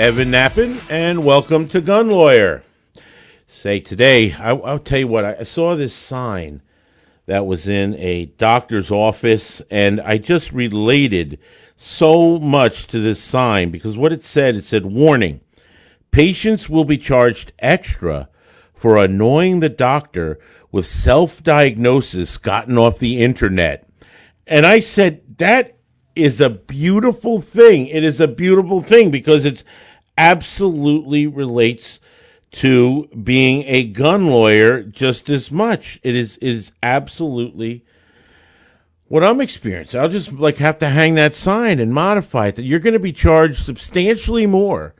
Evan Nappen, and welcome to Gun Lawyer. Say, today, I'll tell you what, I saw this sign that was in a doctor's office, and I just related so much to this sign, because what it said, warning, patients will be charged extra for annoying the doctor with self-diagnosis gotten off the internet. And I said, that is a beautiful thing. It is a beautiful thing because it's absolutely relates to being a gun lawyer just as much. It is absolutely what I'm experiencing. I'll just have to hang that sign and modify it, that you're going to be charged substantially more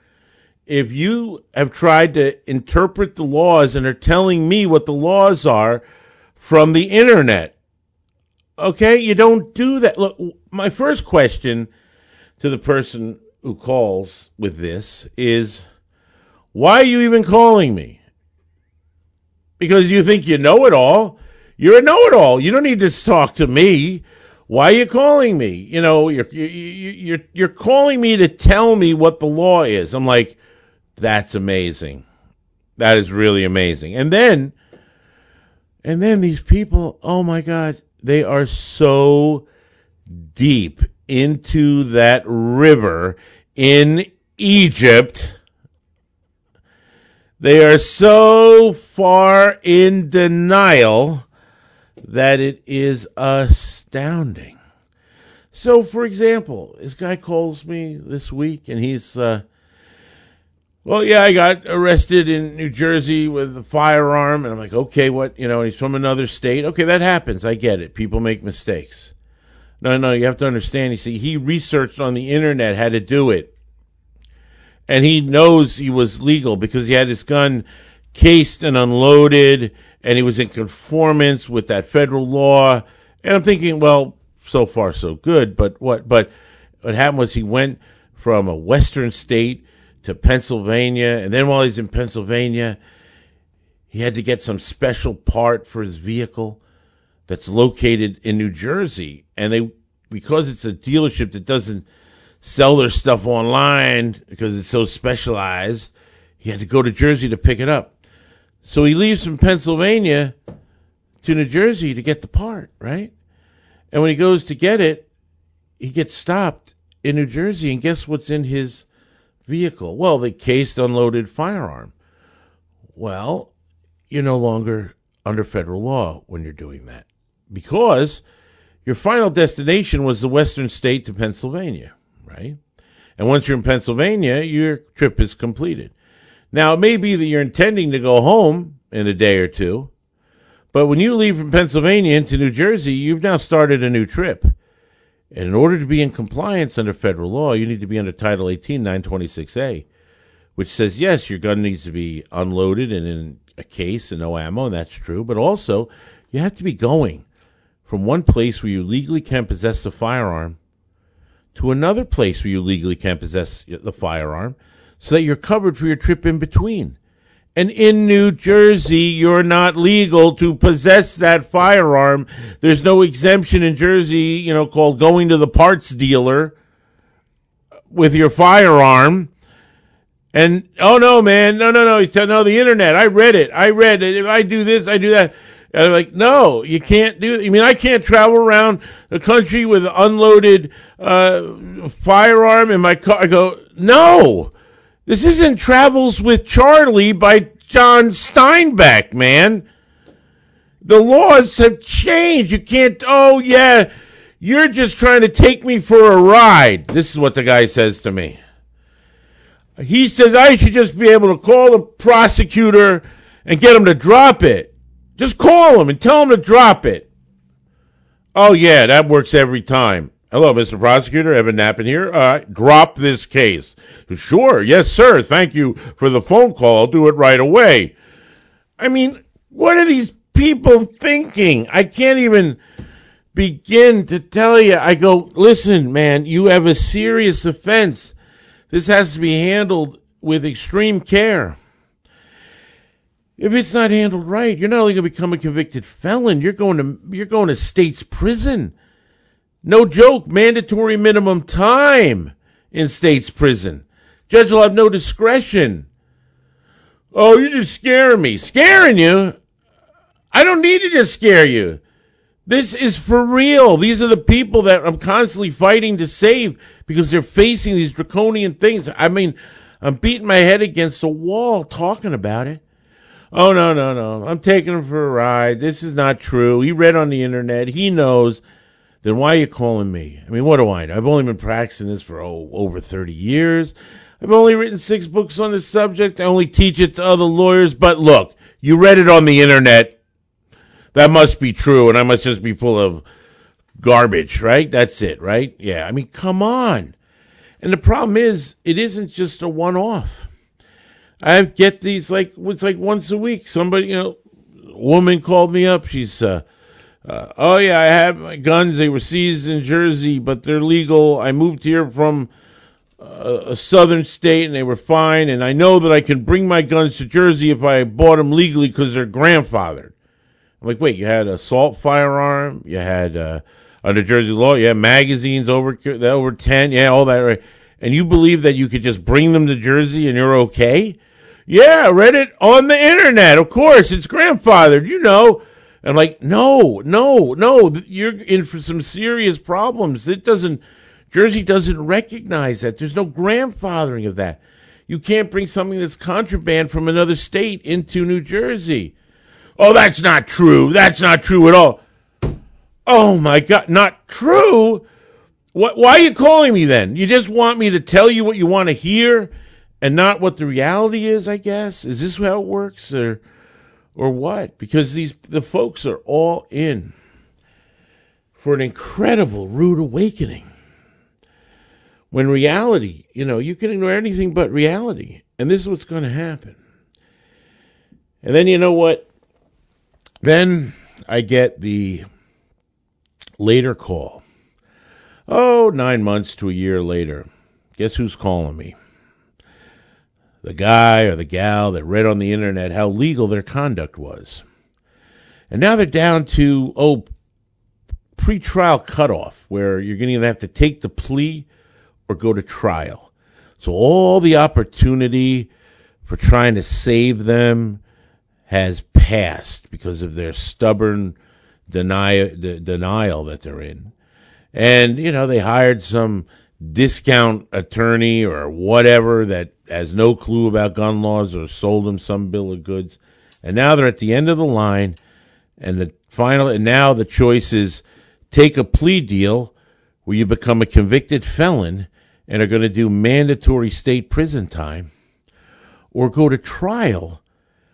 if you have tried to interpret the laws and are telling me what the laws are from the internet. Okay, you don't do that. Look, my first question to the person who calls with this is, why are you even calling me? Because you think you know it all. You're a know-it-all. You don't need to talk to me. Why are you calling me? You know, you're calling me to tell me what the law is. I'm like, that's amazing. That is really amazing. And then these people, oh my God, they are so deep into that river in Egypt. They are so far in denial that it is astounding. So, for example, this guy calls me this week, and he's, I got arrested in New Jersey with a firearm. And I'm like, okay, what? You know, he's from another state. Okay, that happens. I get it. People make mistakes. No, you have to understand. You see, he researched on the internet how to do it. And he knows he was legal because he had his gun cased and unloaded, and he was in conformance with that federal law. And I'm thinking, well, so far so good. But what happened was he went from a western state to Pennsylvania, and then while he's in Pennsylvania, he had to get some special part for his vehicle that's located in New Jersey. And because it's a dealership that doesn't sell their stuff online because it's so specialized, he had to go to Jersey to pick it up. So he leaves from Pennsylvania to New Jersey to get the part, right? And when he goes to get it, he gets stopped in New Jersey, and guess what's in his vehicle? Well, the cased, unloaded firearm. Well, you're no longer under federal law when you're doing that, because your final destination was the western state to Pennsylvania. Right? And once you're in Pennsylvania, your trip is completed. Now, it may be that you're intending to go home in a day or two, but when you leave from Pennsylvania into New Jersey, you've now started a new trip. And in order to be in compliance under federal law, you need to be under Title 18, 926A, which says, yes, your gun needs to be unloaded and in a case and no ammo, and that's true. But also, you have to be going from one place where you legally can possess a firearm to another place where you legally can possess the firearm, so that you're covered for your trip in between. And in New Jersey, you're not legal to possess that firearm. There's no exemption in Jersey, called going to the parts dealer with your firearm. And, oh, no, man, no. He said, no, the internet, I read it. If I do this, I do that. And I'm like, no, you can't do that. I can't travel around the country with an unloaded firearm in my car. I go, no, this isn't Travels with Charlie by John Steinbeck, man. The laws have changed. You can't, you're just trying to take me for a ride. This is what the guy says to me. He says I should just be able to call the prosecutor and get him to drop it. Just call him and tell him to drop it. Oh, yeah, that works every time. Hello, Mr. Prosecutor, Evan Nappen here. Drop this case. Sure, yes, sir. Thank you for the phone call. I'll do it right away. What are these people thinking? I can't even begin to tell you. I go, listen, man, you have a serious offense. This has to be handled with extreme care. If it's not handled right, you're not only going to become a convicted felon, you're going to state's prison. No joke, mandatory minimum time in state's prison. Judge will have no discretion. Oh, you're just scaring me. Scaring you? I don't need to just scare you. This is for real. These are the people that I'm constantly fighting to save because they're facing these draconian things. I mean, I'm beating my head against the wall talking about it. Oh, no. I'm taking him for a ride. This is not true. He read on the internet. He knows. Then why are you calling me? I mean, what do I know? I've only been practicing this for over 30 years. I've only written 6 books on this subject. I only teach it to other lawyers. But look, you read it on the internet. That must be true, and I must just be full of garbage, right? That's it, right? Yeah, I mean, come on. And the problem is, it isn't just a one-off. I get these, like, it's like once a week. Somebody, a woman called me up. She's, oh, yeah, I have my guns. They were seized in Jersey, but they're legal. I moved here from a southern state, and they were fine. And I know that I can bring my guns to Jersey if I bought them legally because they're grandfathered. I'm like, wait, you had assault firearm? You had, under Jersey law, you had magazines over 10? Yeah, all that, right? And you believe that you could just bring them to Jersey and you're okay? Yeah, I read it on the internet. Of course, it's grandfathered, I'm like, no, you're in for some serious problems. Jersey doesn't recognize that. There's no grandfathering of that. You can't bring something that's contraband from another state into New Jersey. Oh, that's not true. That's not true at all. Oh, my God, not true? What? Why are you calling me then? You just want me to tell you what you want to hear? And not what the reality is, I guess. Is this how it works, or what? Because the folks are all in for an incredible rude awakening. When reality, you can ignore anything but reality, and this is what's going to happen. And then you know what? Then I get the later call. Oh, 9 months to a year later. Guess who's calling me? The guy or the gal that read on the internet how legal their conduct was. And now they're down to, pretrial cutoff, where you're going to either have to take the plea or go to trial. So all the opportunity for trying to save them has passed because of their stubborn denial that they're in. And, they hired some discount attorney or whatever that has no clue about gun laws or sold them some bill of goods. And now they're at the end of the line, and now the choice is take a plea deal where you become a convicted felon and are going to do mandatory state prison time, or go to trial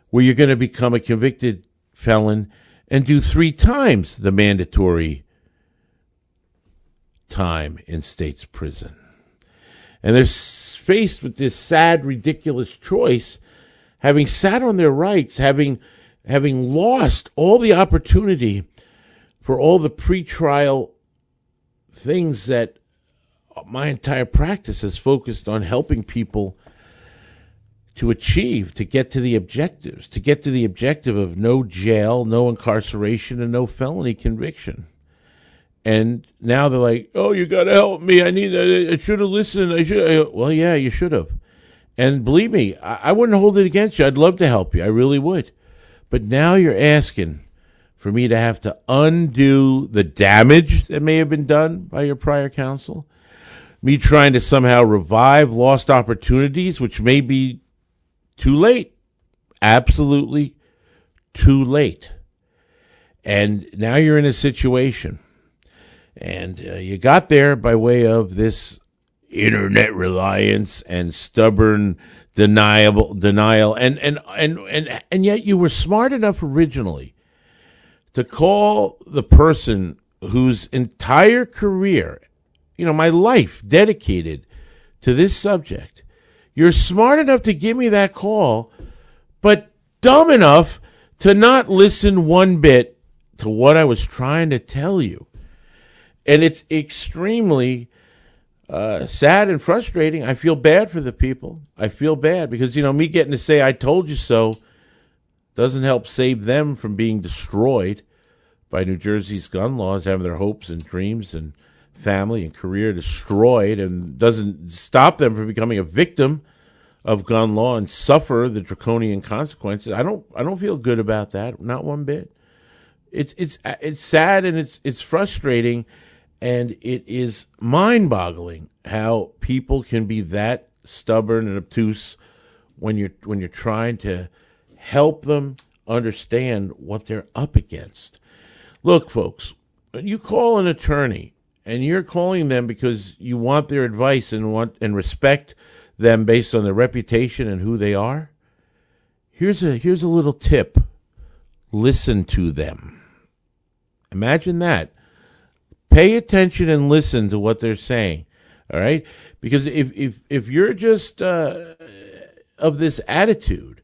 where you're going to become a convicted felon and do 3 times the mandatory time in state's prison. And they're faced with this sad, ridiculous choice, having sat on their rights, having lost all the opportunity for all the pretrial things that my entire practice has focused on helping people to achieve, to get to the objective of no jail, no incarceration, and no felony conviction. And now they're like, oh, you got to help me. I should have listened. Well, yeah, you should have. And believe me, I wouldn't hold it against you. I'd love to help you. I really would. But now you're asking for me to have to undo the damage that may have been done by your prior counsel, me trying to somehow revive lost opportunities, which may be too late, absolutely too late. And now you're in a situation. And you got there by way of this internet reliance and stubborn denial. And yet you were smart enough originally to call the person whose entire career, my life dedicated to this subject. You're smart enough to give me that call, but dumb enough to not listen one bit to what I was trying to tell you. And it's extremely sad and frustrating. I feel bad for the people. I feel bad because, me getting to say I told you so doesn't help save them from being destroyed by New Jersey's gun laws, having their hopes and dreams and family and career destroyed, and doesn't stop them from becoming a victim of gun law and suffer the draconian consequences. I don't feel good about that, not one bit. It's sad, and it's frustrating, and it is mind-boggling how people can be that stubborn and obtuse when you're trying to help them understand what they're up against. Look, folks, you call an attorney, and you're calling them because you want their advice and respect them based on their reputation and who they are. Here's a little tip. Listen to them. Imagine that. Pay attention and listen to what they're saying. All right? Because if you're just of this attitude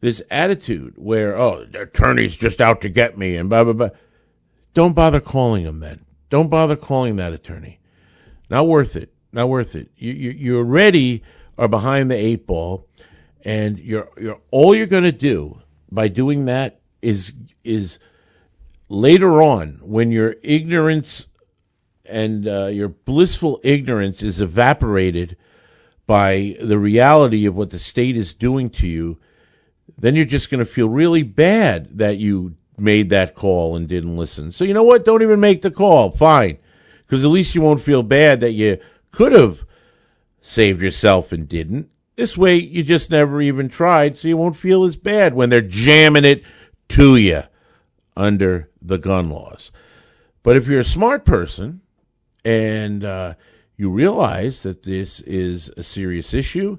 where, oh, the attorney's just out to get me and blah, blah, blah, don't bother calling them then. Don't bother calling that attorney. Not worth it. Not worth it. You already are behind the eight ball, and you're all you're going to do by doing that is later on, when your ignorance and your blissful ignorance is evaporated by the reality of what the state is doing to you, then you're just going to feel really bad that you made that call and didn't listen. So you know what? Don't even make the call. Fine. Because at least you won't feel bad that you could have saved yourself and didn't. This way, you just never even tried, so you won't feel as bad when they're jamming it to you under the gun laws. But if you're a smart person and you realize that this is a serious issue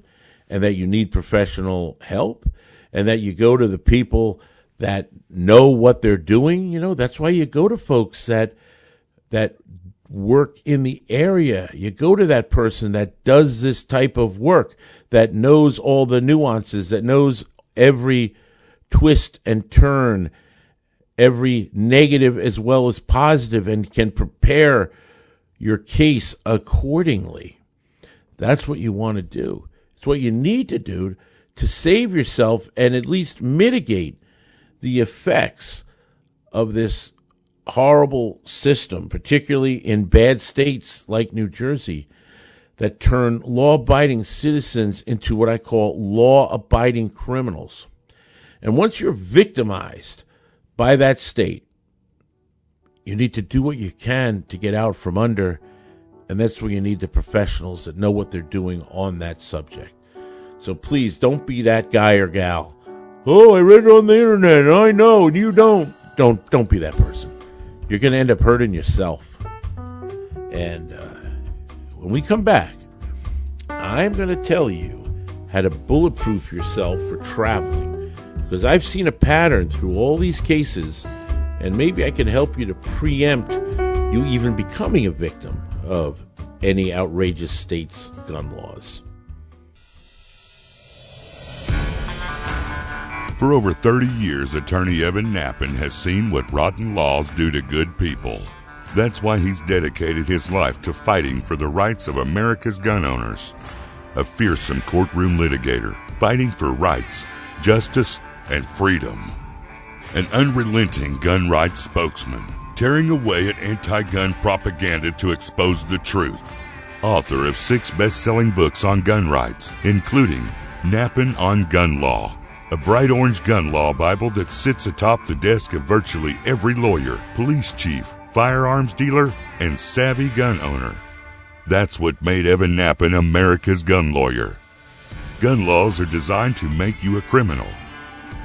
and that you need professional help and that you go to the people that know what they're doing, you know, that's why you go to folks that work in the area. You go to that person that does this type of work, that knows all the nuances, that knows every twist and turn, every negative as well as positive, and can prepare your case accordingly. That's what you want to do. It's what you need to do to save yourself and at least mitigate the effects of this horrible system, particularly in bad states like New Jersey, that turn law-abiding citizens into what I call law-abiding criminals. And once you're victimized by that state, you need to do what you can to get out from under, and that's where you need the professionals that know what they're doing on that subject. So please don't be that guy or gal. Oh, I read it on the internet, and I know, and you don't. Don't be that person. You're going to end up hurting yourself. And when we come back, I'm going to tell you how to bulletproof yourself for traveling, because I've seen a pattern through all these cases, and maybe I can help you to preempt you even becoming a victim of any outrageous state's gun laws. For over 30 years, attorney Evan Nappen has seen what rotten laws do to good people. That's why he's dedicated his life to fighting for the rights of America's gun owners. A fearsome courtroom litigator, fighting for rights, justice, and freedom. An unrelenting gun rights spokesman, tearing away at anti-gun propaganda to expose the truth. Author of 6 best-selling books on gun rights, including Nappen on Gun Law, a bright orange gun law Bible that sits atop the desk of virtually every lawyer, police chief, firearms dealer, and savvy gun owner. That's what made Evan Nappen America's gun lawyer. Gun laws are designed to make you a criminal.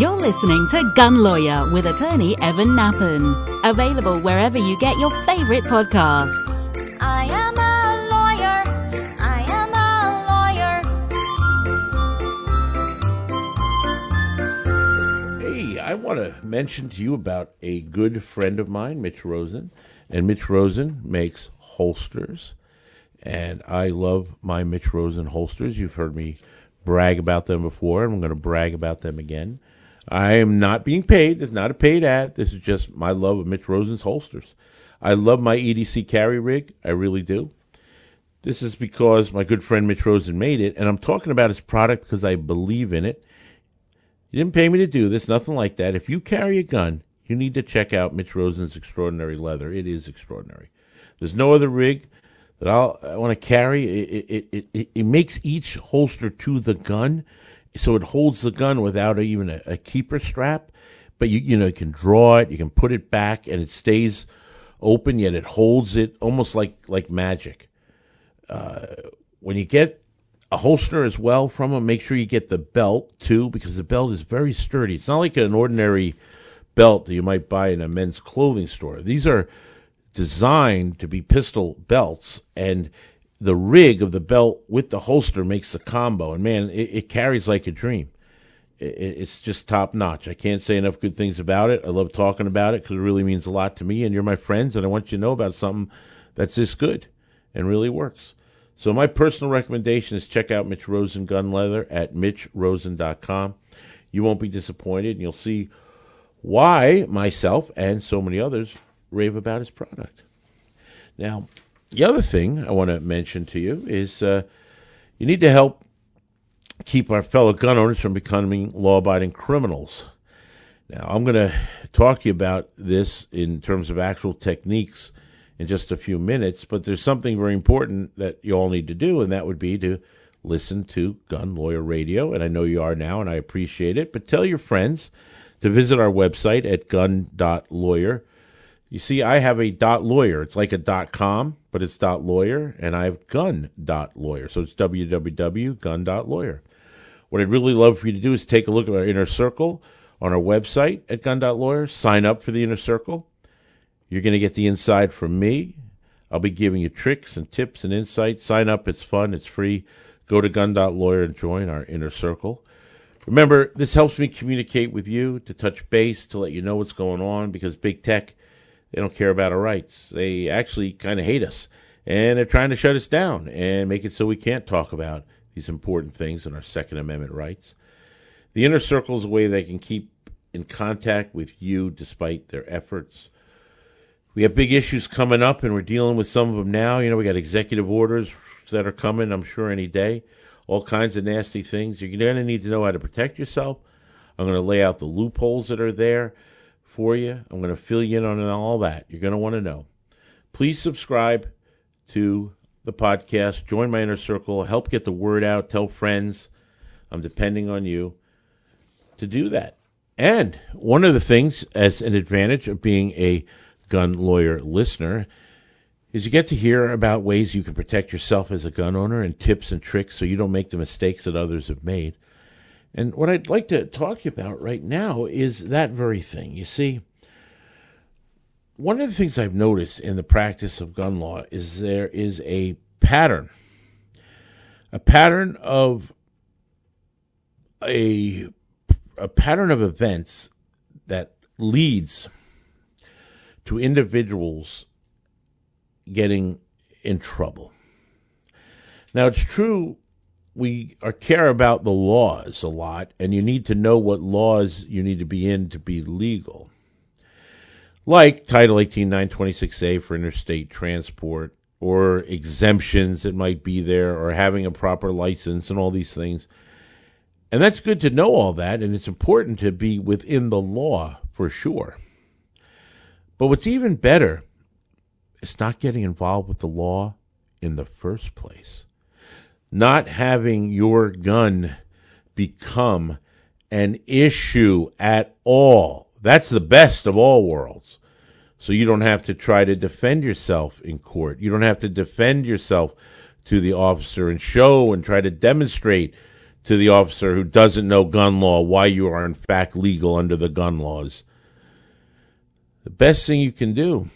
You're listening to Gun Lawyer with attorney Evan Nappen. Available wherever you get your favorite podcasts. I am a I want to mention to you about a good friend of mine, Mitch Rosen. And Mitch Rosen makes holsters, and I love my Mitch Rosen holsters. You've heard me brag about them before, and I'm going to brag about them again. I am not being paid. It's not a paid ad. This is just my love of Mitch Rosen's holsters. I love my EDC carry rig. I really do. This is because my good friend Mitch Rosen made it, and I'm talking about his product because I believe in it. You didn't pay me to do this, nothing like that. If you carry a gun, you need to check out Mitch Rosen's extraordinary leather. It is extraordinary. There's no other rig that I want to carry. It makes each holster to the gun, so it holds the gun without even a keeper strap. But you can draw it, you can put it back, and it stays open, yet it holds it almost like magic. When you get a holster as well from them, make sure you get the belt too, because the belt is very sturdy. It's not like an ordinary belt that you might buy in a men's clothing store. These are designed to be pistol belts, and the rig of the belt with the holster makes the combo. And man, it carries like a dream. It's just top notch. I can't say enough good things about it. I love talking about it because it really means a lot to me, and you're my friends, and I want you to know about something that's this good and really works. So my personal recommendation is check out Mitch Rosen Gun Leather at MitchRosen.com. You won't be disappointed, and you'll see why myself and so many others rave about his product. Now, the other thing I want to mention to you is you need to help keep our fellow gun owners from becoming law-abiding criminals. Now, I'm going to talk to you about this in terms of actual techniques in just a few minutes, but there's something very important that you all need to do, and that would be to listen to Gun Lawyer Radio, and I know you are now, and I appreciate it, but tell your friends to visit our website at gun.lawyer. You see, I have a .lawyer. It's like a .com, but it's .lawyer, and I have gun.lawyer, so it's www.gun.lawyer. What I'd really love for you to do is take a look at our Inner Circle on our website at gun.lawyer, sign up for the Inner Circle. You're going to get the inside from me. I'll be giving you tricks and tips and insights. Sign up. It's fun. It's free. Go to gun.lawyer and join our Inner Circle. Remember, this helps me communicate with you, to touch base, to let you know what's going on, because big tech, they don't care about our rights. They actually kind of hate us, and they're trying to shut us down and make it so we can't talk about these important things and our Second Amendment rights. The Inner Circle is a way they can keep in contact with you despite their efforts. We have big issues coming up, and we're dealing with some of them now. You know, we got executive orders that are coming, I'm sure, any day. All kinds of nasty things. You're going to need to know how to protect yourself. I'm going to lay out the loopholes that are there for you. I'm going to fill you in on all that. You're going to want to know. Please subscribe to the podcast. Join my Inner Circle. Help get the word out. Tell friends. I'm depending on you to do that. And one of the things, as an advantage of being a Gun Lawyer listener, is you get to hear about ways you can protect yourself as a gun owner and tips and tricks so you don't make the mistakes that others have made. And what I'd like to talk about right now is that very thing. You see, one of the things I've noticed in the practice of gun law is there is a pattern of events that leads to individuals getting in trouble. Now, it's true, we care about the laws a lot, and you need to know what laws you need to be in to be legal. Like Title 18, 926A for interstate transport, or exemptions that might be there, or having a proper license, and all these things. And that's good to know all that, and it's important to be within the law for sure. But what's even better is not getting involved with the law in the first place. Not having your gun become an issue at all. That's the best of all worlds. So you don't have to try to defend yourself in court. You don't have to defend yourself to the officer and show and try to demonstrate to the officer who doesn't know gun law why you are in fact legal under the gun laws. The best thing you can do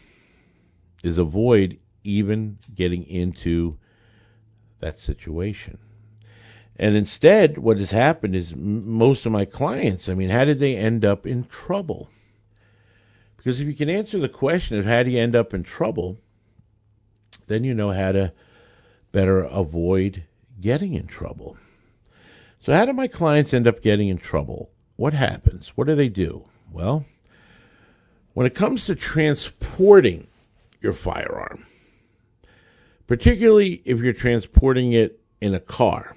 is avoid even getting into that situation. And instead, what has happened is most of my clients, how did they end up in trouble? Because if you can answer the question of how do you end up in trouble, Then you know how to better avoid getting in trouble. So how do my clients end up getting in trouble? What happens? What do they do? Well, when it comes to transporting your firearm, particularly if you're transporting it in a car,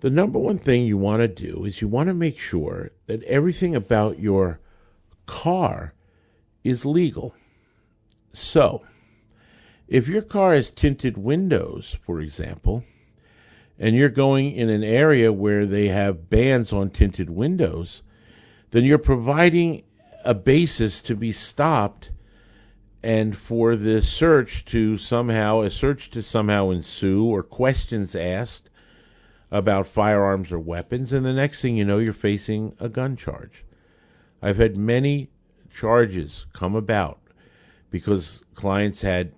the number one thing you want to do is you want to make sure that everything about your car is legal. So, if your car has tinted windows, for example, and you're going in an area where they have bans on tinted windows, then you're providing a basis to be stopped and for the search to somehow, ensue or questions asked about firearms or weapons, and the next thing you know, you're facing a gun charge. I've had many charges come about because clients had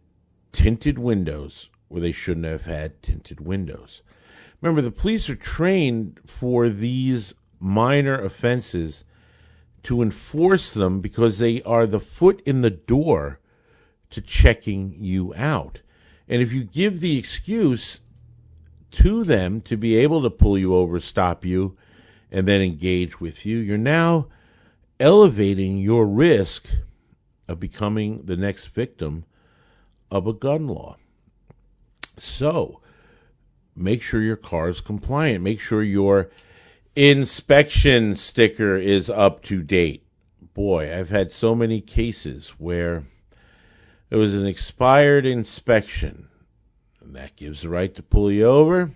tinted windows where they shouldn't have had tinted windows. Remember, the police are trained for these minor offenses to enforce them because they are the foot in the door to checking you out. And if you give the excuse to them to be able to pull you over, stop you, and then engage with you, you're now elevating your risk of becoming the next victim of a gun law. So, make sure your car is compliant. Make sure your inspection sticker is up to date. Boy, I've had so many cases where it was an expired inspection, and that gives the right to pull you over.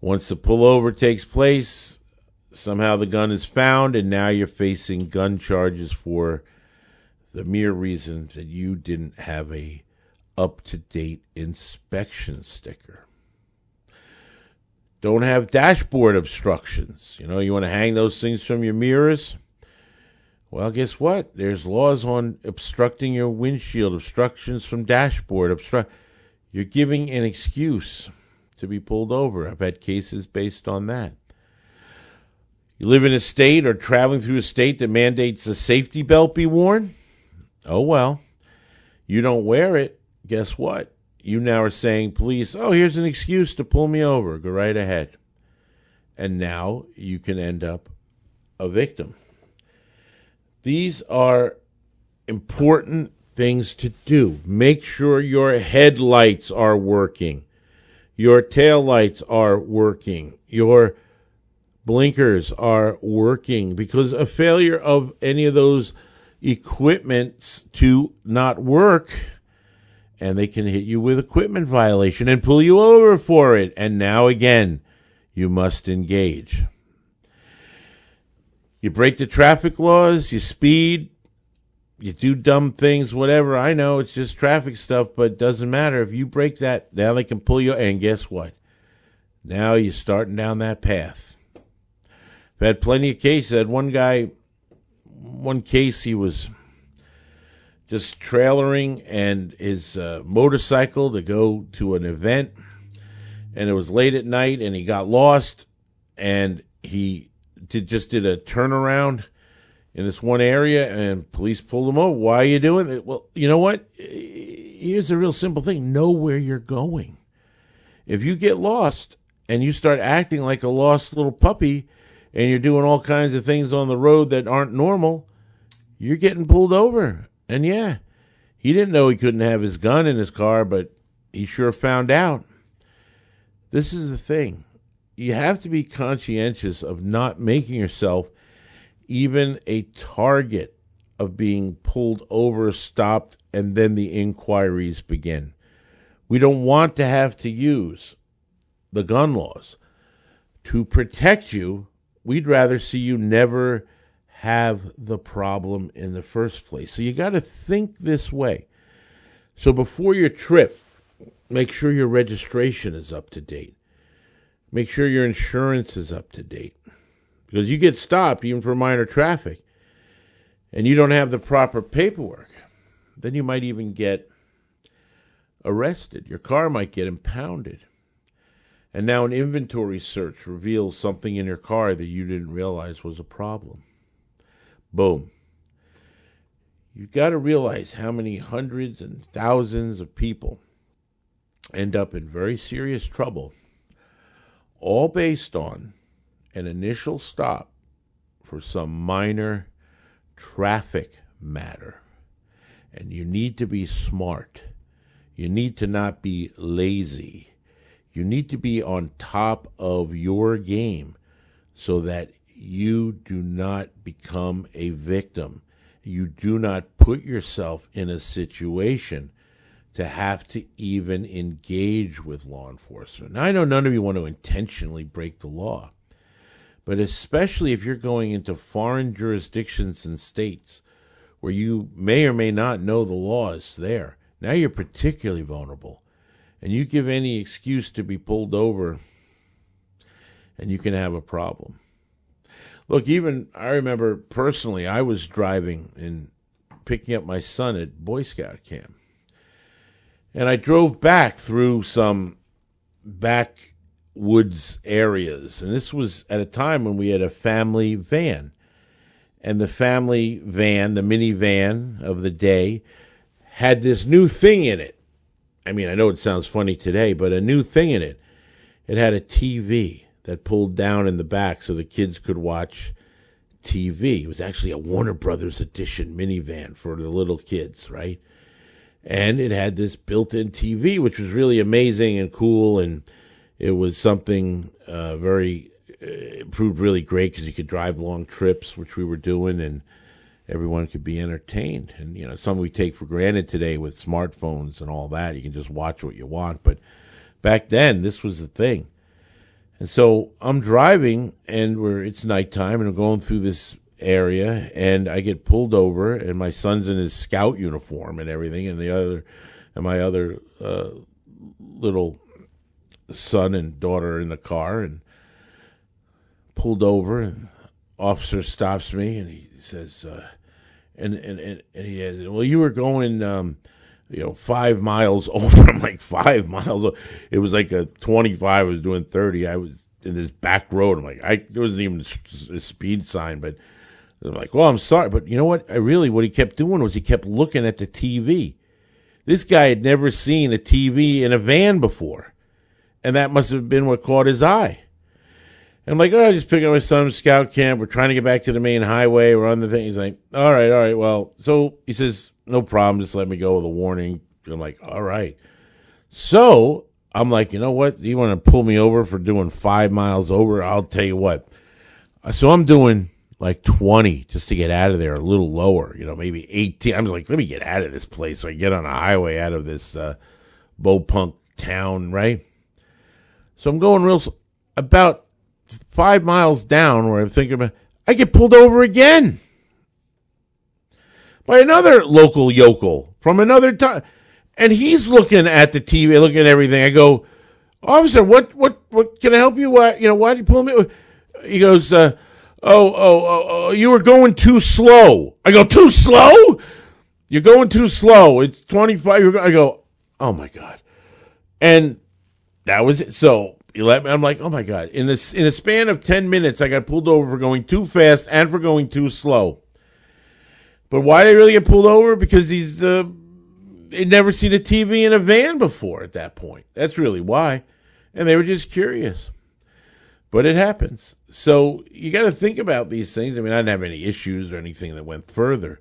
Once the pullover takes place, somehow the gun is found, and now you're facing gun charges for the mere reason that you didn't have a up-to-date inspection sticker. Don't have dashboard obstructions. You know, you want to hang those things from your mirrors? Well, guess what? There's laws on obstructing your windshield, obstructions from dashboard. You're giving an excuse to be pulled over. I've had cases based on that. You live in a state or traveling through a state that mandates a safety belt be worn? Oh, well. You don't wear it. Guess what? You now are saying, police, oh, here's an excuse to pull me over. Go right ahead. And now you can end up a victim. These are important things to do. Make sure your headlights are working. Your taillights are working. Your blinkers are working. Because a failure of any of those equipments to not work, and they can hit you with equipment violation and pull you over for it. And now again, you must engage. You break the traffic laws, you speed, you do dumb things, whatever. I know it's just traffic stuff, but it doesn't matter. If you break that, now they can pull you. And guess what? Now you're starting down that path. I've had plenty of cases. I had one case he was just trailering and his motorcycle to go to an event, and it was late at night, and he got lost, and he did a turnaround in this one area, and police pulled him over. Why are you doing it? Well, you know what? Here's a real simple thing. Know where you're going. If you get lost and you start acting like a lost little puppy and you're doing all kinds of things on the road that aren't normal, you're getting pulled over. And yeah, he didn't know he couldn't have his gun in his car, but he sure found out. This is the thing. You have to be conscientious of not making yourself even a target of being pulled over, stopped, and then the inquiries begin. We don't want to have to use the gun laws to protect you. We'd rather see you never have the problem in the first place. So you got to think this way. So before your trip, make sure your registration is up to date. Make sure your insurance is up to date. Because you get stopped even for minor traffic and you don't have the proper paperwork, then you might even get arrested. Your car might get impounded. And now an inventory search reveals something in your car that you didn't realize was a problem. Boom. You've got to realize how many hundreds and thousands of people end up in very serious trouble, all based on an initial stop for some minor traffic matter. And you need to be smart. You need to not be lazy. You need to be on top of your game so that you do not become a victim. You do not put yourself in a situation to have to even engage with law enforcement. Now, I know none of you want to intentionally break the law, but especially if you're going into foreign jurisdictions and states where you may or may not know the laws there, now you're particularly vulnerable. And you give any excuse to be pulled over, and you can have a problem. Look, even I remember personally, I was driving and picking up my son at Boy Scout camp. And I drove back through some backwoods areas. And this was at a time when we had a family van. And the family van, the minivan of the day, had this new thing in it. I mean, I know it sounds funny today, but a new thing in it. It had a TV that pulled down in the back so the kids could watch TV. It was actually a Warner Brothers edition minivan for the little kids, right? And it had this built-in TV, which was really amazing and cool, and it was something it proved really great because you could drive long trips, which we were doing, and everyone could be entertained. And, you know, some we take for granted today with smartphones and all that. You can just watch what you want, but back then, this was the thing. And so I'm driving, and it's nighttime, and I'm going through this area, and I get pulled over, and my son's in his scout uniform and everything, and my other little son and daughter in the car, and pulled over, and officer stops me, and he says, and he says, well, you were going, 5 miles over. I'm like, 5 miles over. It was like a 25. I was doing 30. I was in this back road. I'm like, there wasn't even a speed sign, but I'm like, well, I'm sorry. But you know what? What he kept doing was he kept looking at the TV. This guy had never seen a TV in a van before. And that must have been what caught his eye. And I'm like, I just picked up my son from scout camp. We're trying to get back to the main highway. We're on the thing. He's like, all right. Well, so he says, no problem. Just let me go with a warning. I'm like, all right. So I'm like, you know what? You want to pull me over for doing 5 miles over? I'll tell you what. So I'm doing like 20 just to get out of there, a little lower, maybe 18. I'm just like, let me get out of this place. So I get on a highway out of this Bopunk town, right? So I'm going about 5 miles down where I'm thinking about, I get pulled over again by another local yokel from another time. And he's looking at the TV, looking at everything. I go, officer, what can I help you? Why, why did you pull me? He goes, oh, you were going too slow. I go, too slow? You're going too slow. It's 25. I go, oh my God. And that was it. So he let me, I'm like, oh my God. In a span of 10 minutes, I got pulled over for going too fast and for going too slow. But why did he really get pulled over? Because he'd never seen a TV in a van before at that point. That's really why. And they were just curious. But it happens. So you got to think about these things. I mean, I didn't have any issues or anything that went further.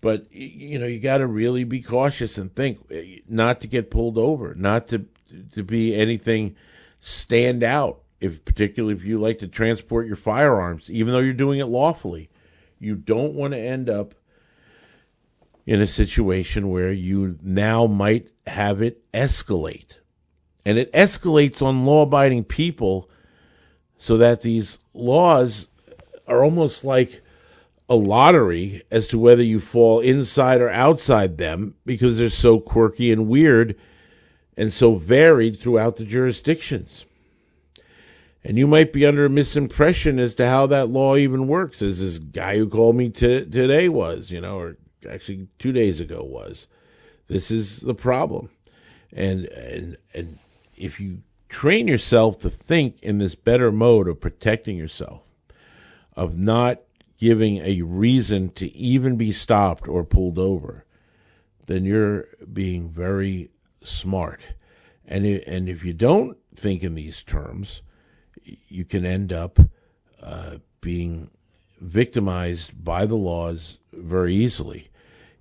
But, you got to really be cautious and think not to get pulled over, not to be anything stand out, particularly if you like to transport your firearms, even though you're doing it lawfully. You don't want to end up in a situation where you now might have it escalate. And it escalates on law-abiding people so that these laws are almost like a lottery as to whether you fall inside or outside them because they're so quirky and weird and so varied throughout the jurisdictions. And you might be under a misimpression as to how that law even works, as this guy who called me today was, or actually 2 days ago was. This is the problem. And if you train yourself to think in this better mode of protecting yourself, of not giving a reason to even be stopped or pulled over, then you're being very smart. And if you don't think in these terms, you can end up being victimized by the laws very easily.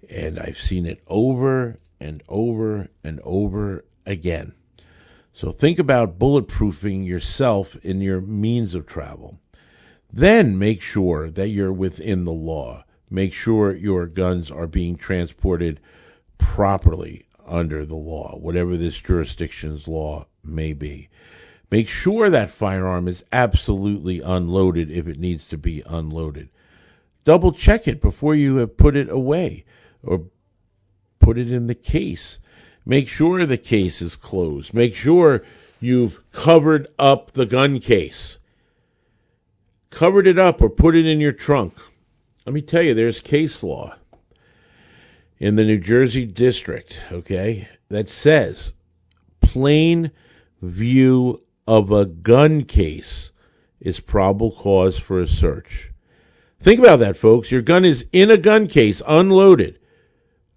And I've seen it over and over and over again. So think about bulletproofing yourself in your means of travel. Then make sure that you're within the law. Make sure your guns are being transported properly under the law, whatever this jurisdiction's law may be. Make sure that firearm is absolutely unloaded if it needs to be unloaded. Double check it before you have put it away or put it in the case. Make sure the case is closed. Make sure you've covered up the gun case. Covered it up or put it in your trunk. Let me tell you, there's case law in the New Jersey district, okay, that says plain view of a gun case is probable cause for a search. Think about that, folks. Your gun is in a gun case, unloaded,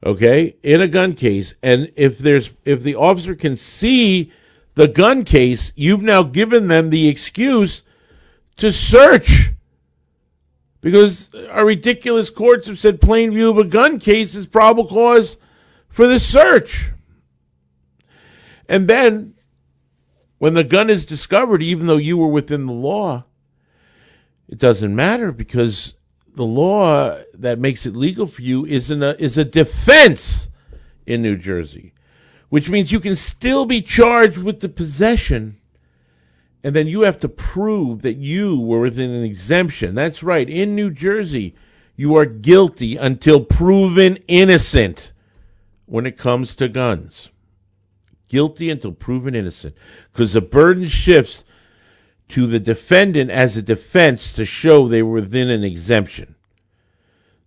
okay, in a gun case. And if the officer can see the gun case, you've now given them the excuse to search, because our ridiculous courts have said plain view of a gun case is probable cause for the search. And then when the gun is discovered, even though you were within the law, it doesn't matter, because the law that makes it legal for you is a defense in New Jersey, which means you can still be charged with the possession, and then you have to prove that you were within an exemption. That's right. In New Jersey, you are guilty until proven innocent when it comes to guns. Guilty until proven innocent, because the burden shifts to the defendant as a defense to show they were within an exemption.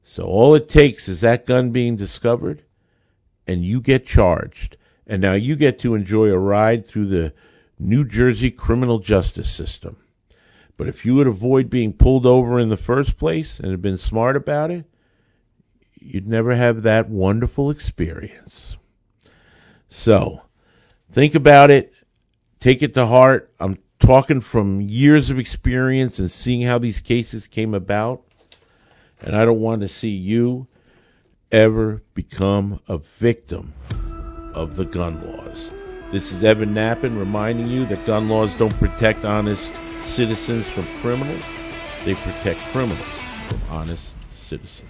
So all it takes is that gun being discovered, and you get charged. And now you get to enjoy a ride through the New Jersey criminal justice system. But if you would avoid being pulled over in the first place and had been smart about it, you'd never have that wonderful experience. So think about it. Take it to heart. I'm talking from years of experience and seeing how these cases came about. And I don't want to see you ever become a victim of the gun laws. This is Evan Nappen reminding you that gun laws don't protect honest citizens from criminals. They protect criminals from honest citizens.